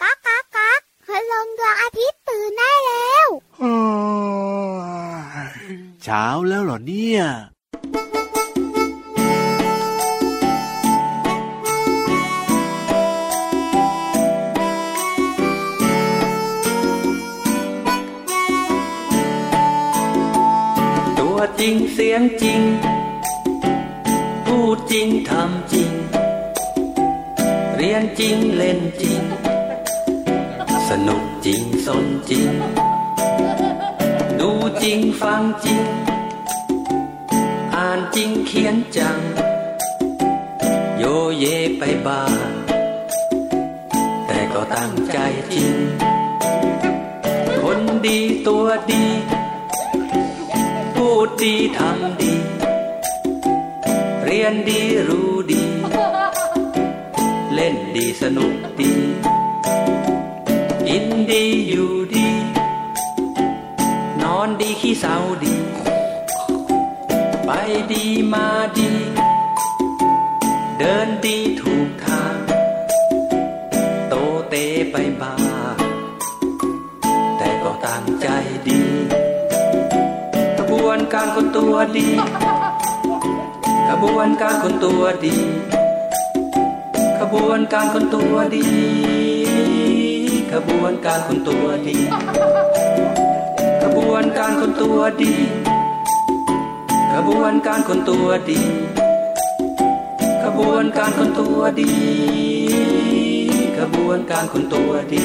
ก๊ากก๊ากก๊ากพระลงดวงอาทิตย์ตื่นได้แล้วเช้าแล้วเหรอเนี่ยจริงเสียงจริงพูดจริงทำจริงเรียนจริงเล่นจริงสนุกจริงสนจริงดูจริงฟังจริงอ่านจริงเขียนจังโยเยไปบ้างแต่ก็ตั้งใจจริงคนดีตัวดีพูดดีทำดีเรียนดีรู้ดีเล่นดีสนุกดีกินดีอยู่ดีนอนดีขี้เศร้าดีไปดีมาดีเดินดีถูกทางโตเตไปบ้างแต่ก็ตามใจดีขบวนการคนตัวดีขบวนการคนตัวดีขบวนการคนตัวดีขบวนการคนตัวดีขบวนการคนตัวดีขบวนการคนตัวดีขบวนการคนตัวดีขบวนการคนตัวดี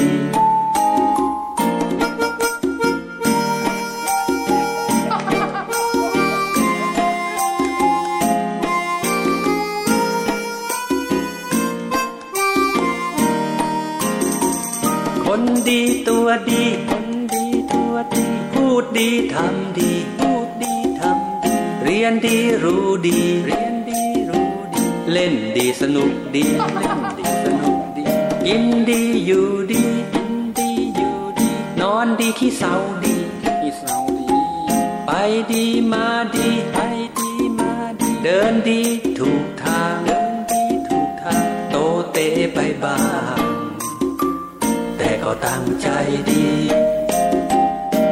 คนดีตัวดีคนดีตัวดีพูดดีทำดีพูดดีทำดีเรียนดีรู้ดีเรียนดีรู้ดีเล่นดีสนุกดีเล่นดีสนุกดีกินดีอยู่ดีกินดีอยู่ดีนอนดีขี้เศร้าดีขี้เศร้าดีไปดีมาดีไปดีมาดีเดินดีถูกทางเดินดีถูกทางโตเตไปบ้างแต่ก็ตั้งใจดี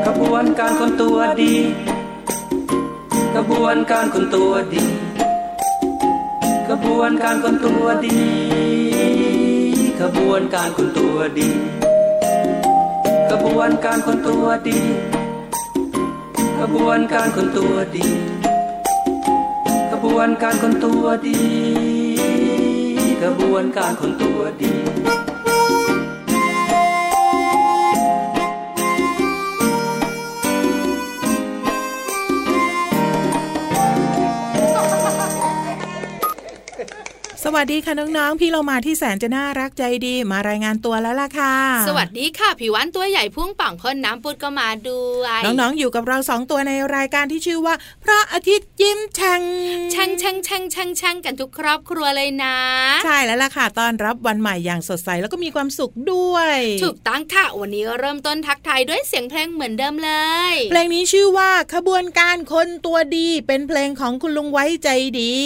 ขบวนการคนตัวดีขบวนการคนตัวดีขบวนการคนตัวดีขบวนการคนตัวดีขบวนการคนตัวดีขบวนการคนตัวดีขบวนการคนตัวดีขบวนการคนตัวดีสวัสดีค่ะน้องๆพี่เรามาที่แสนจะน่ารักใจดีมารายงานตัวแล้วล่ะค่ะสวัสดีค่ะพี่วันตัวใหญ่พุ่งป่องพ่นน้ำปุดก็มาด้วยน้องๆอยู่กับเรา2ตัวในรายการที่ชื่อว่าพระอาทิตย์ยิ้มแฉ่งแฉ่งแฉ่งแฉ่งแฉ่งแฉ่งกันทุกครอบครัวเลยนะใช่แล้วล่ะค่ะต้อนรับวันใหม่อย่างสดใสแล้วก็มีความสุขด้วยถูกต้องค่ะวันนี้เริ่มต้นทักทายด้วยเสียงเพลงเหมือนเดิมเลยเพลงนี้ชื่อว่าขบวนการคนตัวดีเป็นเพลงของคุณลุงไว้ใจดี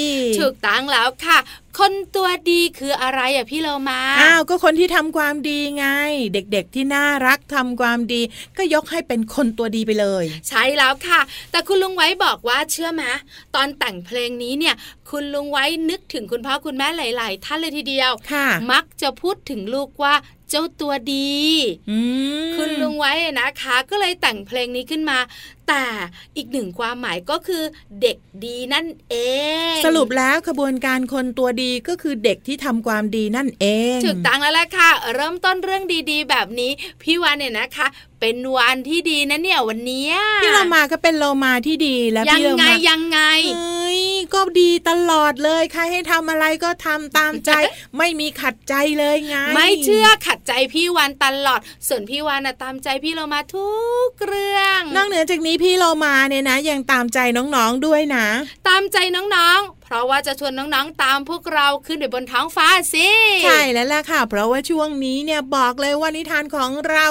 ถูกต้องแล้วค่ะคนตัวดีคืออะไรอ่ะพี่โลมาอ้าวก็คนที่ทำความดีไงเด็กๆที่น่ารักทำความดีก็ยกให้เป็นคนตัวดีไปเลยใช่แล้วค่ะแต่คุณลุงไว้บอกว่าเชื่อไหมตอนแต่งเพลงนี้เนี่ยคุณลุงไว้นึกถึงคุณพ่อคุณแม่หลายๆท่านเลยทีเดียวมักจะพูดถึงลูกว่าเจ้าตัวดีคุณลุงไว้นะคะก็เลยแต่งเพลงนี้ขึ้นมาแต่อีกหนึ่งความหมายก็คือเด็กดีนั่นเองสรุปแล้วขบวนการคนตัวดีก็คือเด็กที่ทำความดีนั่นเองถูกต้องแล้วล่ะค่ะเริ่มต้นเรื่องดีๆแบบนี้พี่วานเนี่ยนะคะเป็นวันที่ดีนะเนี่ยวันนี้พี่เรามาก็เป็นโลมาที่ดีแล้วพี่เรามายังไงเอ้ยก็ดีตลอดเลยใครให้ทำอะไรก็ทำตามใจ ไม่มีขัดใจเลยไงไม่เชื่อขัดใจพี่วันตลอดส่วนพี่วันน่ะตามใจพี่เรามาทุกเรื่องนอกเหนือจากนี้พี่เรามาเนี่ยนะยังตามใจน้องๆด้วยนะตามใจน้องๆเพราะว่าจะชวนน้องๆตามพวกเราขึ้นไปบนท้องฟ้าสิใช่แล้วล่ะค่ะเพราะว่าช่วงนี้เนี่ยบอกเลยว่านิทานของเรา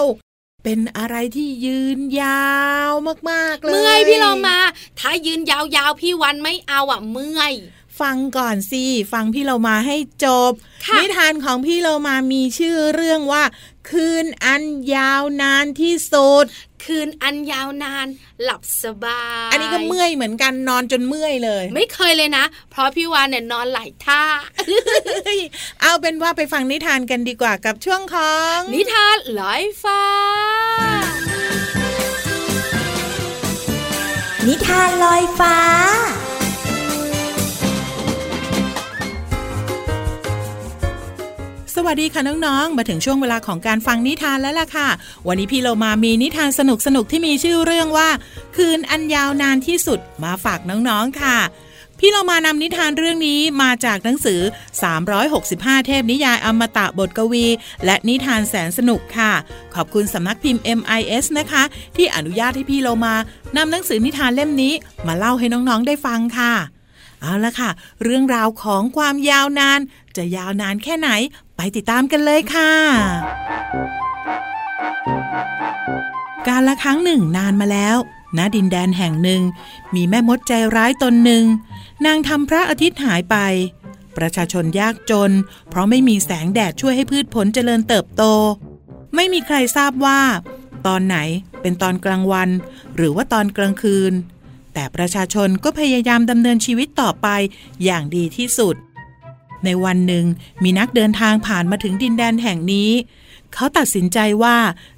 เป็นอะไรที่ยืนยาวมากๆเลยเมื่อยพี่เรามาถ้ายืนยาวๆพี่วันไม่เอาอ่ะเมื่อย ฟังก่อนสิฟังพี่เรามาให้จบนิทานของพี่เรามามีชื่อเรื่องว่าคืนอันยาวนานที่สุดคืนอันยาวนานหลับสบายอันนี้ก็เมื่อยเหมือนกันนอนจนเมื่อยเลยไม่เคยเลยนะเพราะพี่วานเนี่ยนอนหลายท่า เอาเป็นว่าไปฟังนิทานกันดีกว่ากับช่วงของนิทานลอยฟ้านิทานลอยฟ้าสวัสดีค่ะน้องๆมาถึงช่วงเวลาของการฟังนิทานแล้วล่ะค่ะวันนี้พี่เรามามีนิทานสนุกๆที่มีชื่อเรื่องว่าคืนอันยาวนานที่สุดมาฝากน้องๆค่ะพี่เรามานำนิทานเรื่องนี้มาจากหนังสือ365เทพนิยายอมตะบทกวีและนิทานแสนสนุกค่ะขอบคุณสำนักพิมพ์ MIS นะคะที่อนุญาตให้พี่เรามานำหนังสือนิทานเล่มนี้มาเล่าให้น้องๆได้ฟังค่ะเอาล่ะค่ะเรื่องราวของความยาวนานจะยาวนานแค่ไหนไปติดตามกันเลยค่ะกาลครั้งหนึ่งนานมาแล้วณดินแดนแห่งหนึ่งมีแม่มดใจร้ายตนหนึ่งนางทำพระอาทิตย์หายไปประชาชนยากจนเพราะไม่มีแสงแดดช่วยให้พืชผลเจริญเติบโตไม่มีใครทราบว่าตอนไหนเป็นตอนกลางวันหรือว่าตอนกลางคืนแต่ประชาชนก็พยายามดำเนินชีวิตต่อไปอย่างดีที่สุดในวันหนึ่งมีนักเดินทางผ่านมาถึงดินแดนแห่งนี้เขาตัดสินใจว่า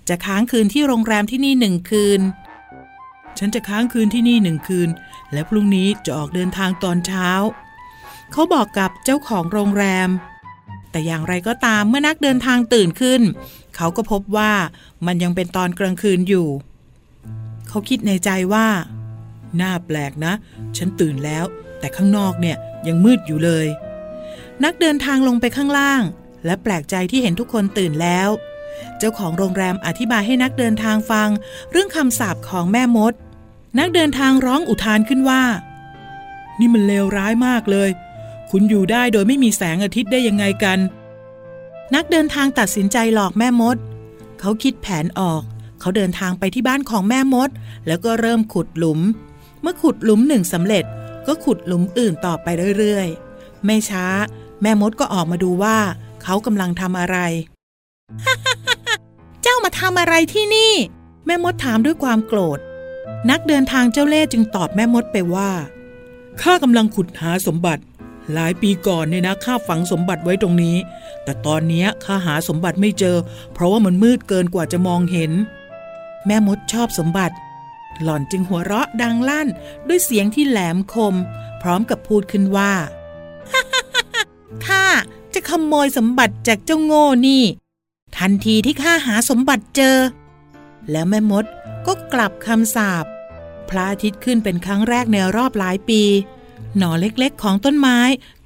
จะค้างคืนที่โรงแรมที่นี่1คืนฉันจะค้างคืนที่นี่1คืนและพรุ่งนี้จะออกเดินทางตอนเช้าเขาบอกกับเจ้าของโรงแรมแต่อย่างไรก็ตามเมื่อนักเดินทางตื่นขึ้นเขาก็พบว่ามันยังเป็นตอนกลางคืนอยู่เขาคิดในใจว่าน่าแปลกนะฉันตื่นแล้วแต่ข้างนอกเนี่ยยังมืดอยู่เลยนักเดินทางลงไปข้างล่างและแปลกใจที่เห็นทุกคนตื่นแล้วเจ้าของโรงแรมอธิบายให้นักเดินทางฟังเรื่องคำสาปของแม่มดนักเดินทางร้องอุทานขึ้นว่านี่มันเลวร้ายมากเลยคุณอยู่ได้โดยไม่มีแสงอาทิตย์ได้ยังไงกันนักเดินทางตัดสินใจหลอกแม่มดเขาคิดแผนออกเขาเดินทางไปที่บ้านของแม่มดแล้วก็เริ่มขุดหลุมเมื่อขุดหลุมหนึ่งสำเร็จก็ขุดหลุมอื่นต่อไปเรื่อยๆไม่ช้าแม่มดก็ออกมาดูว่าเขากำลังทำอะไร เจ้ามาทำอะไรที่นี่แม่มดถามด้วยความโกรธนักเดินทางเจ้าเล่ห์จึงตอบแม่มดไปว่าข้ากำลังขุดหาสมบัติหลายปีก่อนเนี่ยนะข้าฝังสมบัติไว้ตรงนี้แต่ตอนนี้ข้าหาสมบัติไม่เจอเพราะว่ามันมืดเกินกว่าจะมองเห็นแม่มดชอบสมบัติหล่อนจึงหัวเราะดังลั่นด้วยเสียงที่แหลมคมพร้อมกับพูดขึ้นว่าข้าจะขโมยสมบัติจากเจ้าโง่นี่ทันทีที่ข้าหาสมบัติเจอแล้วแม่มดก็กลับคำสาปพระอาทิตย์ขึ้นเป็นครั้งแรกในรอบหลายปีหน่อเล็กๆของต้นไม้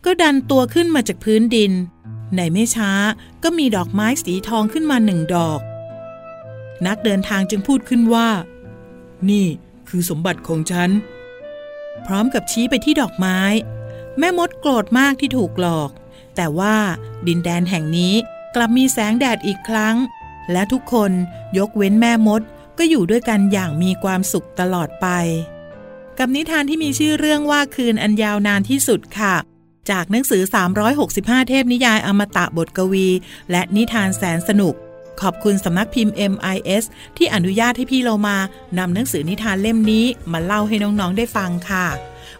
ก็ดันตัวขึ้นมาจากพื้นดินในไม่ช้าก็มีดอกไม้สีทองขึ้นมา1ดอกนักเดินทางจึงพูดขึ้นว่านี่คือสมบัติของฉันพร้อมกับชี้ไปที่ดอกไม้แม่มดโกรธมากที่ถูกหลอกแต่ว่าดินแดนแห่งนี้กลับมีแสงแดดอีกครั้งและทุกคนยกเว้นแม่มดก็อยู่ด้วยกันอย่างมีความสุขตลอดไปกับนิทานที่มีชื่อเรื่องว่าคืนอันยาวนานที่สุดค่ะจากหนังสือ365เทพนิยายอมตะบทกวีและนิทานแสนสนุกขอบคุณสำนักพิมพ์ MIS ที่อนุญาตให้พี่เรามานำหนังสือนิทานเล่มนี้มาเล่าให้น้องๆได้ฟังค่ะ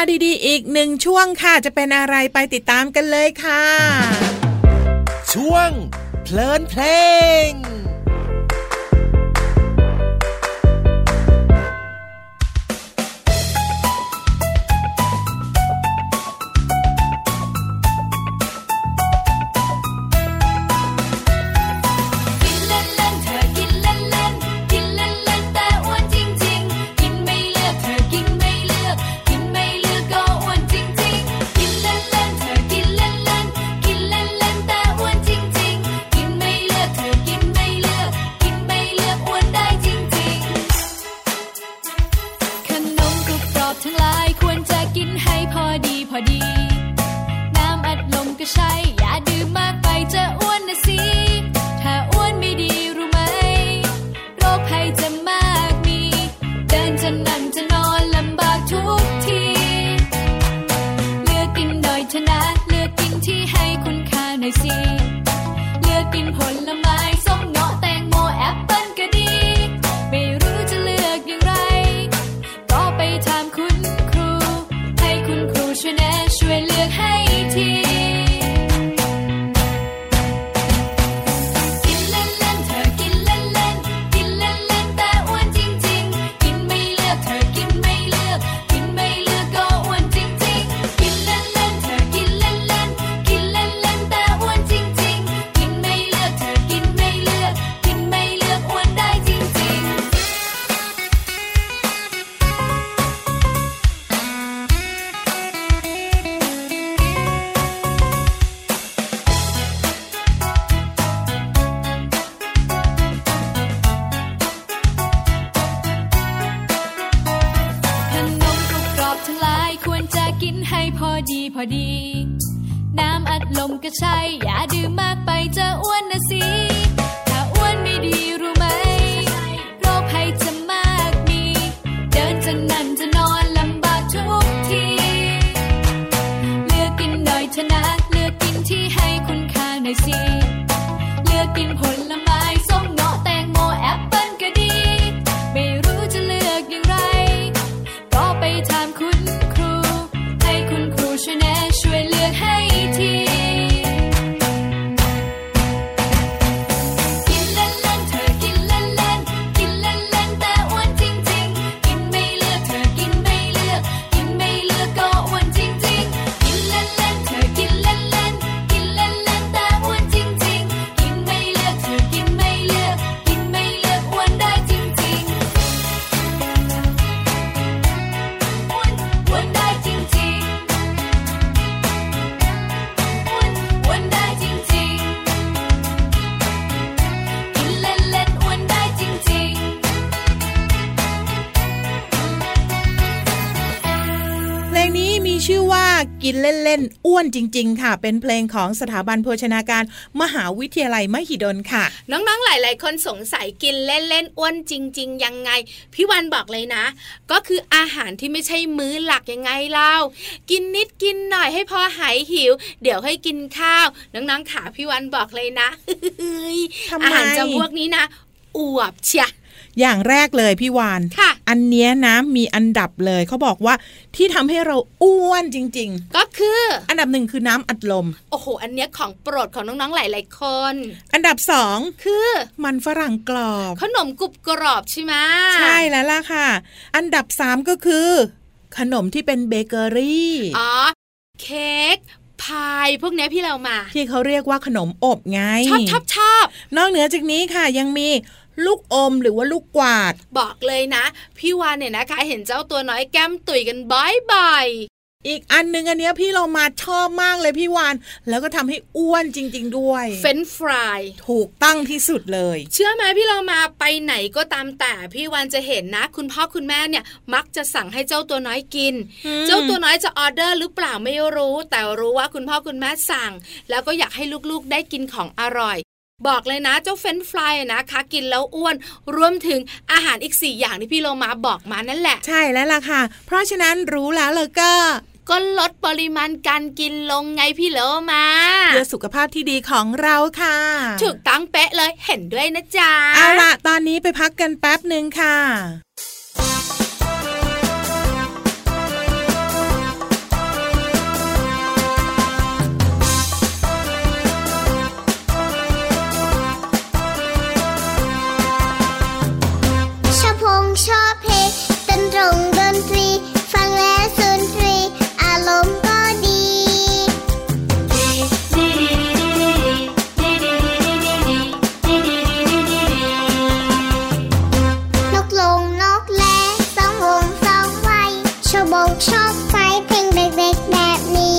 าดีๆอีกหนึ่งช่วงค่ะจะเป็นอะไรไปติดตามกันเลยค่ะช่วงเพลินเพลงกินเล่นๆอ้วนจริงๆค่ะเป็นเพลงของสถาบันโภชนาการมหาวิทยาลัยมหิดลค่ะน้องๆหลายๆคนสงสัยกินเล่นๆอ้วนจริงๆยังไงพี่วันบอกเลยนะก็คืออาหารที่ไม่ใช่มื้อหลักยังไงเล่ากินนิดกินหน่อยให้พอหายหิวเดี๋ยวให้กินข้าวน้องๆขาพี่วันบอกเลยนะ อาหารจำพวกนี้นะอวบเชียอย่างแรกเลยพี่วานอันเนี้ยนะมีอันดับเลยเขาบอกว่าที่ทำให้เราอ้วนจริงๆก็คืออันดับหนึ่งคือน้ำอัดลมโอ้โหอันเนี้ยของโปรดของน้องๆหลายๆคนอันดับสองคือมันฝรั่งกรอบขนมกรุบกรอบใช่ไหมใช่แล้วล่ะค่ะอันดับสามก็คือขนมที่เป็นเบเกอรี่อ๋อเค้กพายพวกนี้พี่เรามาที่เขาเรียกว่าขนมอบไงชอบนอกเหนือจากนี้ค่ะยังมีลูกอมหรือว่าลูกกวาดบอกเลยนะพี่วานเนี่ยนะคะเห็นเจ้าตัวน้อยแก้มตุ๋ยกันบ่อยๆอีกอันนึงอันเนี้ยพี่เรามาชอบมากเลยพี่วานแล้วก็ทำให้อ้วนจริงๆด้วยเฟรนช์ฟรายถูกตั้งที่สุดเลยเชื่อไหมพี่เรามาไปไหนก็ตามแต่พี่วานจะเห็นนะคุณพ่อคุณแม่เนี่ยมักจะสั่งให้เจ้าตัวน้อยกินเจ้าตัวน้อยจะออเดอร์หรือเปล่าไม่รู้แต่รู้ว่าคุณพ่อคุณแม่สั่งแล้วก็อยากให้ลูกๆได้กินของอร่อยบอกเลยนะเจ้าเฟรนช์ฟรายนะคะกินแล้วอ้วนรวมถึงอาหารอีก4อย่างที่พี่โลมาบอกมานั่นแหละใช่แล้วล่ะค่ะเพราะฉะนั้นรู้แล้วเลยก็ลดปริมาณการกินลงไงพี่โลมาเพื่อสุขภาพที่ดีของเราค่ะถูกต้องเป๊ะเลยเห็นด้วยนะจ๊ะเอาล่ะตอนนี้ไปพักกันแป๊บนึงค่ะ ชอบเพลงดนตรงดนตรีฟังแล้วสุนทรีอารมณ์ก็ดีนกลงนกแลสองวงสองไว้ชอบบกชอบไฟเพลงเด็กๆแบบนี้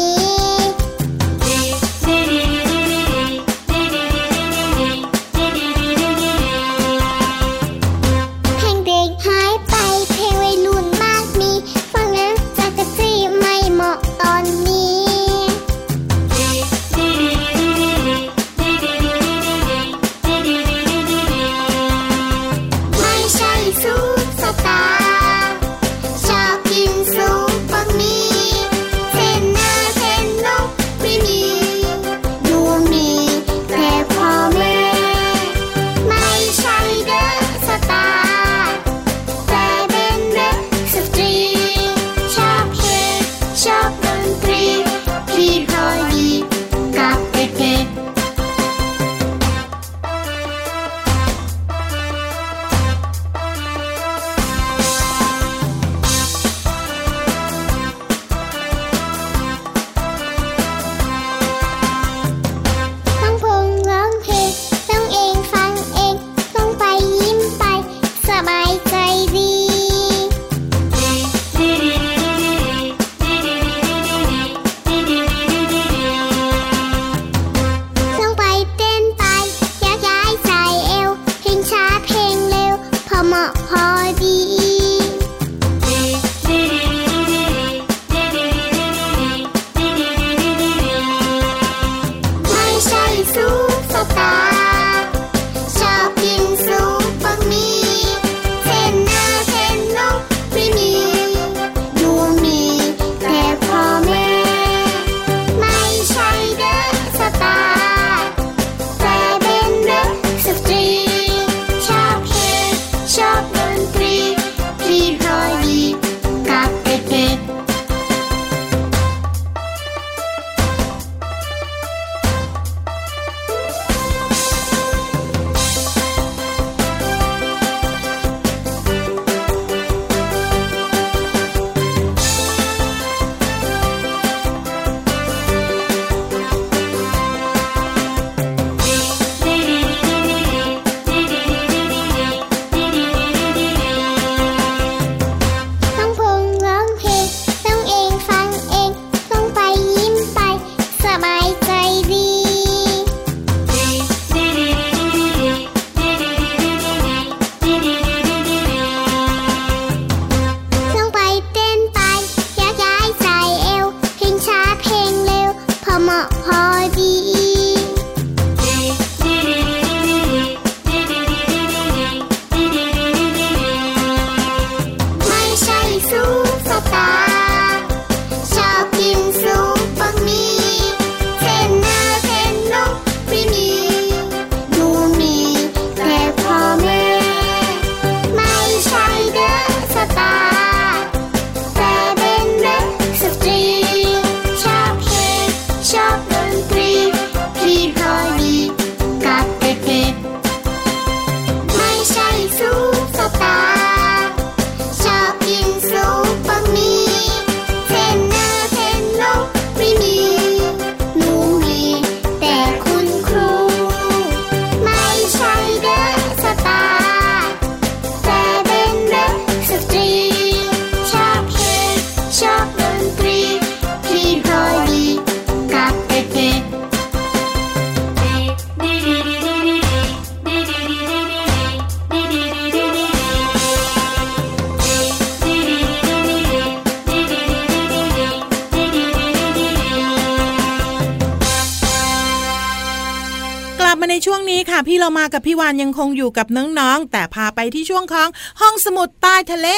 ในช่วงนี้ค่ะพี่เรามากับพี่วานยังคงอยู่กับน้องๆแต่พาไปที่ช่วงของห้องสมุดใต้ทะเล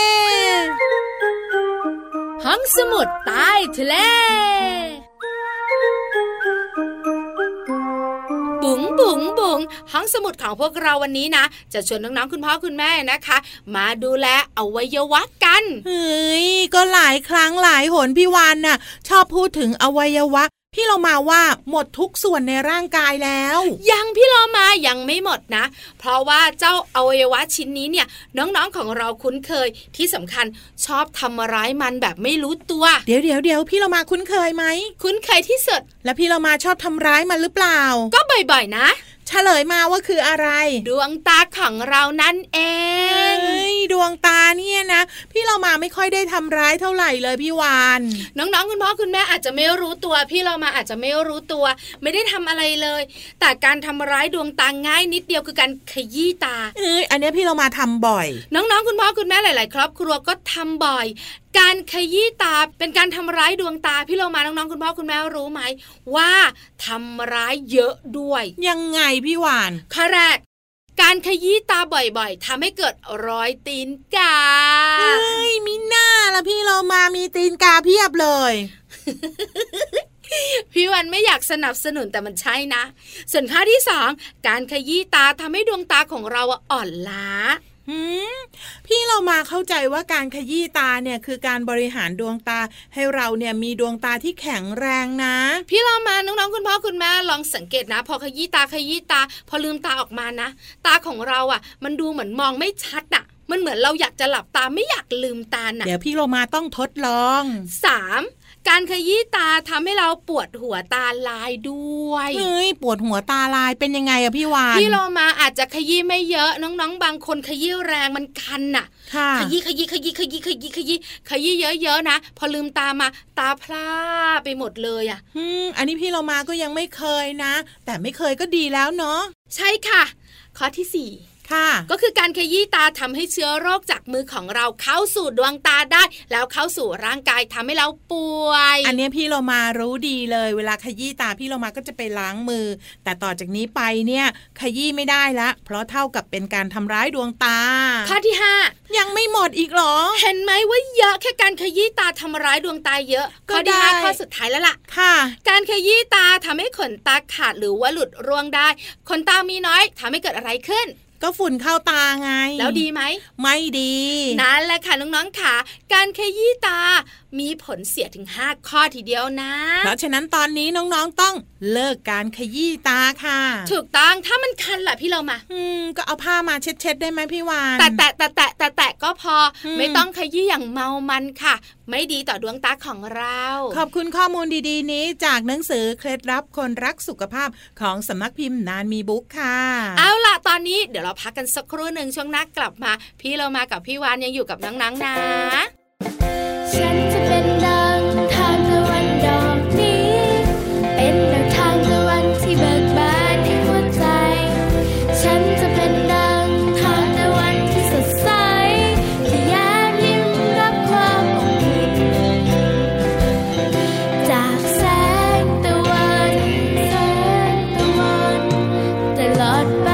ห้องสมุดใต้ทะเลบุ๋งบุ๋งบุ๋งห้องสมุดของพวกเราวันนี้นะจะชวนน้องๆคุณพ่อคุณแม่นะคะมาดูแลอวัยวะกันเฮ้ยก็หลายครั้งหลายหนพี่วานน่ะชอบพูดถึงอวัยวะ พี่เรามาว่าหมดทุกส่วนในร่างกายแล้วยังพี่เรามายังไม่หมดนะเพราะว่าเจ้าอวัยวะชิ้นนี้เนี่ยน้องๆของเราคุ้นเคยที่สำคัญชอบทำร้ายมันแบบไม่รู้ตัวเดี๋ยวพี่เรามาคุ้นเคยไหมคุ้นเคยที่สุดแล้วพี่เรามาชอบทำร้ายมันหรือเปล่าก็บ่อยๆนะเฉลยมาว่าคืออะไรดวงตาของเรานั่นเองดวงตาเนี่ยนะพี่เรามาไม่ค่อยได้ทำร้ายเท่าไหร่เลยพี่วานน้องๆคุณพ่อคุณแม่อาจจะไม่รู้ตัวพี่เรามาอาจจะไม่รู้ตัวไม่ได้ทำอะไรเลยแต่การทำร้ายดวงตาง่ายนิดเดียวคือการขยี้ตาอันนี้พี่เรามาทำบ่อยน้องๆคุณพ่อคุณแม่หลายๆครอบครัวก็ทำบ่อยการขยี้ตาเป็นการทำร้ายดวงตาพี่เรามาน้องๆคุณพ่อคุณแม่รู้ไหมว่าทำร้ายเยอะด้วยยังไงพี่วานข้อแรกการขยี้ตาบ่อยๆทำให้เกิดรอยตีนกาเฮ้ยมีหน้าละพี่เรามามีตีนกาเพียบเลย พี่วันไม่อยากสนับสนุนแต่มันใช่นะส่วนข้อที่สองการขยี้ตาทำให้ดวงตาของเราอ่อนล้าพี่เรามาเข้าใจว่าการขยี้ตาเนี่ยคือการบริหารดวงตาให้เราเนี่ยมีดวงตาที่แข็งแรงนะพี่เรามาน้องๆคุณพ่อคุณแม่ลองสังเกตนะพอขยี้ตาพอลืมตาออกมานะตาของเราอ่ะมันดูเหมือนมองไม่ชัดอ่ะมันเหมือนเราอยากจะหลับตาไม่อยากลืมตานะเดี๋ยวพี่เรามาต้องทดลอง3การขยี้ตาทำให้เราปวดหัวตาลายด้วยเฮ้ยปวดหัวตาลายเป็นยังไงอะพี่วานพี่เรามาอาจจะขยี้ไม่เยอะน้องๆบางคนขยี้แรงมันคันน่ะขยี้เยอะๆนะพอลืมตามาตาพร่าไปหมดเลยอะอันนี้พี่เรามาก็ยังไม่เคยนะแต่ไม่เคยก็ดีแล้วเนาะใช่ค่ะข้อที่สี่ก็คือการขยี้ตาทำให้เชื้อโรคจากมือของเราเข้าสู่ดวงตาได้แล้วเข้าสู่ร่างกายทำให้เราป่วยอันนี้พี่เรามารู้ดีเลยเวลาขยี้ตาพี่เรามาก็จะไปล้างมือแต่ต่อจากนี้ไปเนี่ยขยี้ไม่ได้ละเพราะเท่ากับเป็นการทำร้ายดวงตาข้อที่5ยังไม่หมดอีกหรอเห็นไหมว่าเยอะแค่การขยี้ตาทำร้ายดวงตาเยอะข้อที่5ข้อสุดท้ายแล้วล่ะค่ะการขยี้ตาทำให้ขนตาขาดหรือว่าหลุดร่วงได้ขนตามีน้อยทำให้เกิดอะไรขึ้นก็ฝุ่นเข้าตาไงแล้วดีไหมไม่ดีนั่นแหละค่ะน้องๆค่ะการขยี้ตามีผลเสียถึง5ข้อทีเดียวนะเพราะฉะนั้นตอนนี้น้องๆต้องเลิกการขยี้ตาค่ะถูกต้องถ้ามันคันล่ะพี่เรามาก็เอาผ้ามาเช็ดๆได้ไหมพี่วานแต่ก็พอไม่ต้องขยี้อย่างเมามันค่ะไม่ดีต่อดวงตาของเราขอบคุณข้อมูลดีๆนี้จากหนังสือเคล็ดลับคนรักสุขภาพของสำนักพิมพ์นานมีบุ๊กค่ะเอาล่ะตอนนี้เดี๋ยวเราพักกันสักครู่นึงช่วงหน้ากลับมาพี่เรามากับพี่วานยังอยู่กับน้องๆนะฉันจะเป็นดาวทานตะวันดอกนี้เป็นดาวทานตะวันที่เบิกบานในหัวใจฉันจะเป็นดาวทานตะวันที่สดใสที่แย้มยิ้มรับความอบอุ่นจากแสงตะวันตลอดไป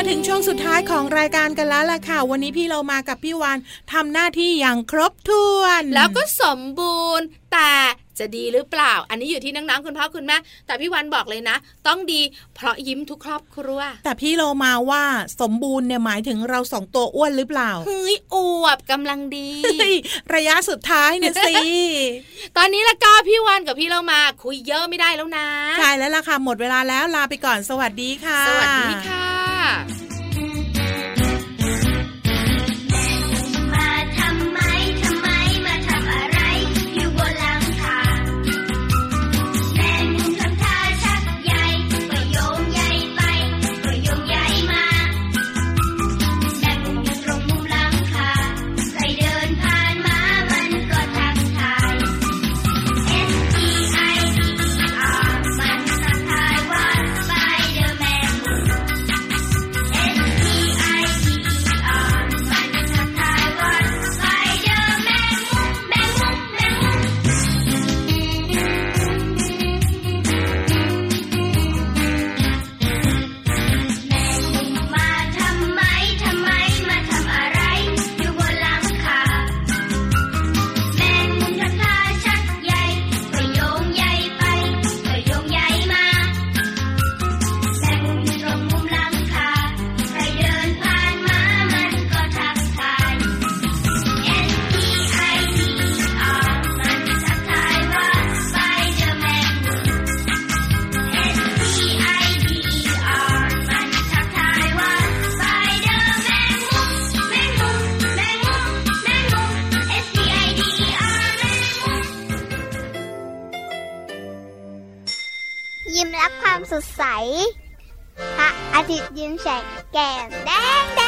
มาถึงช่วงสุดท้ายของรายการกันแล้วล่ะค่ะวันนี้พี่เรามากับพี่วานทำหน้าที่อย่างครบถ้วนแล้วก็สมบูรณ์แต่จะดีหรือเปล่าอันนี้อยู่ที่น้องๆคุณพ่อคุณแม่แต่พี่วันบอกเลยนะต้องดีเพราะยิ้มทุกครอบครัวแต่พี่โลมาว่าสมบูรณ์เนี่ยหมายถึงเราสองตัวอ้วนหรือเปล่าเฮ้ยอวบกำลังดีระยะสุดท้ายเนี่ยสิ ตอนนี้ละก็พี่วันกับพี่โลมาคุยเยอะไม่ได้แล้วนะใช่แล้วล่ะค่ะหมดเวลาแล้วลาไปก่อนสวัสดีค่ะสวัสดีค่ะยิ้มรับความสดใสพระอาทิตย์ยิ้มแฉกแก้มแดง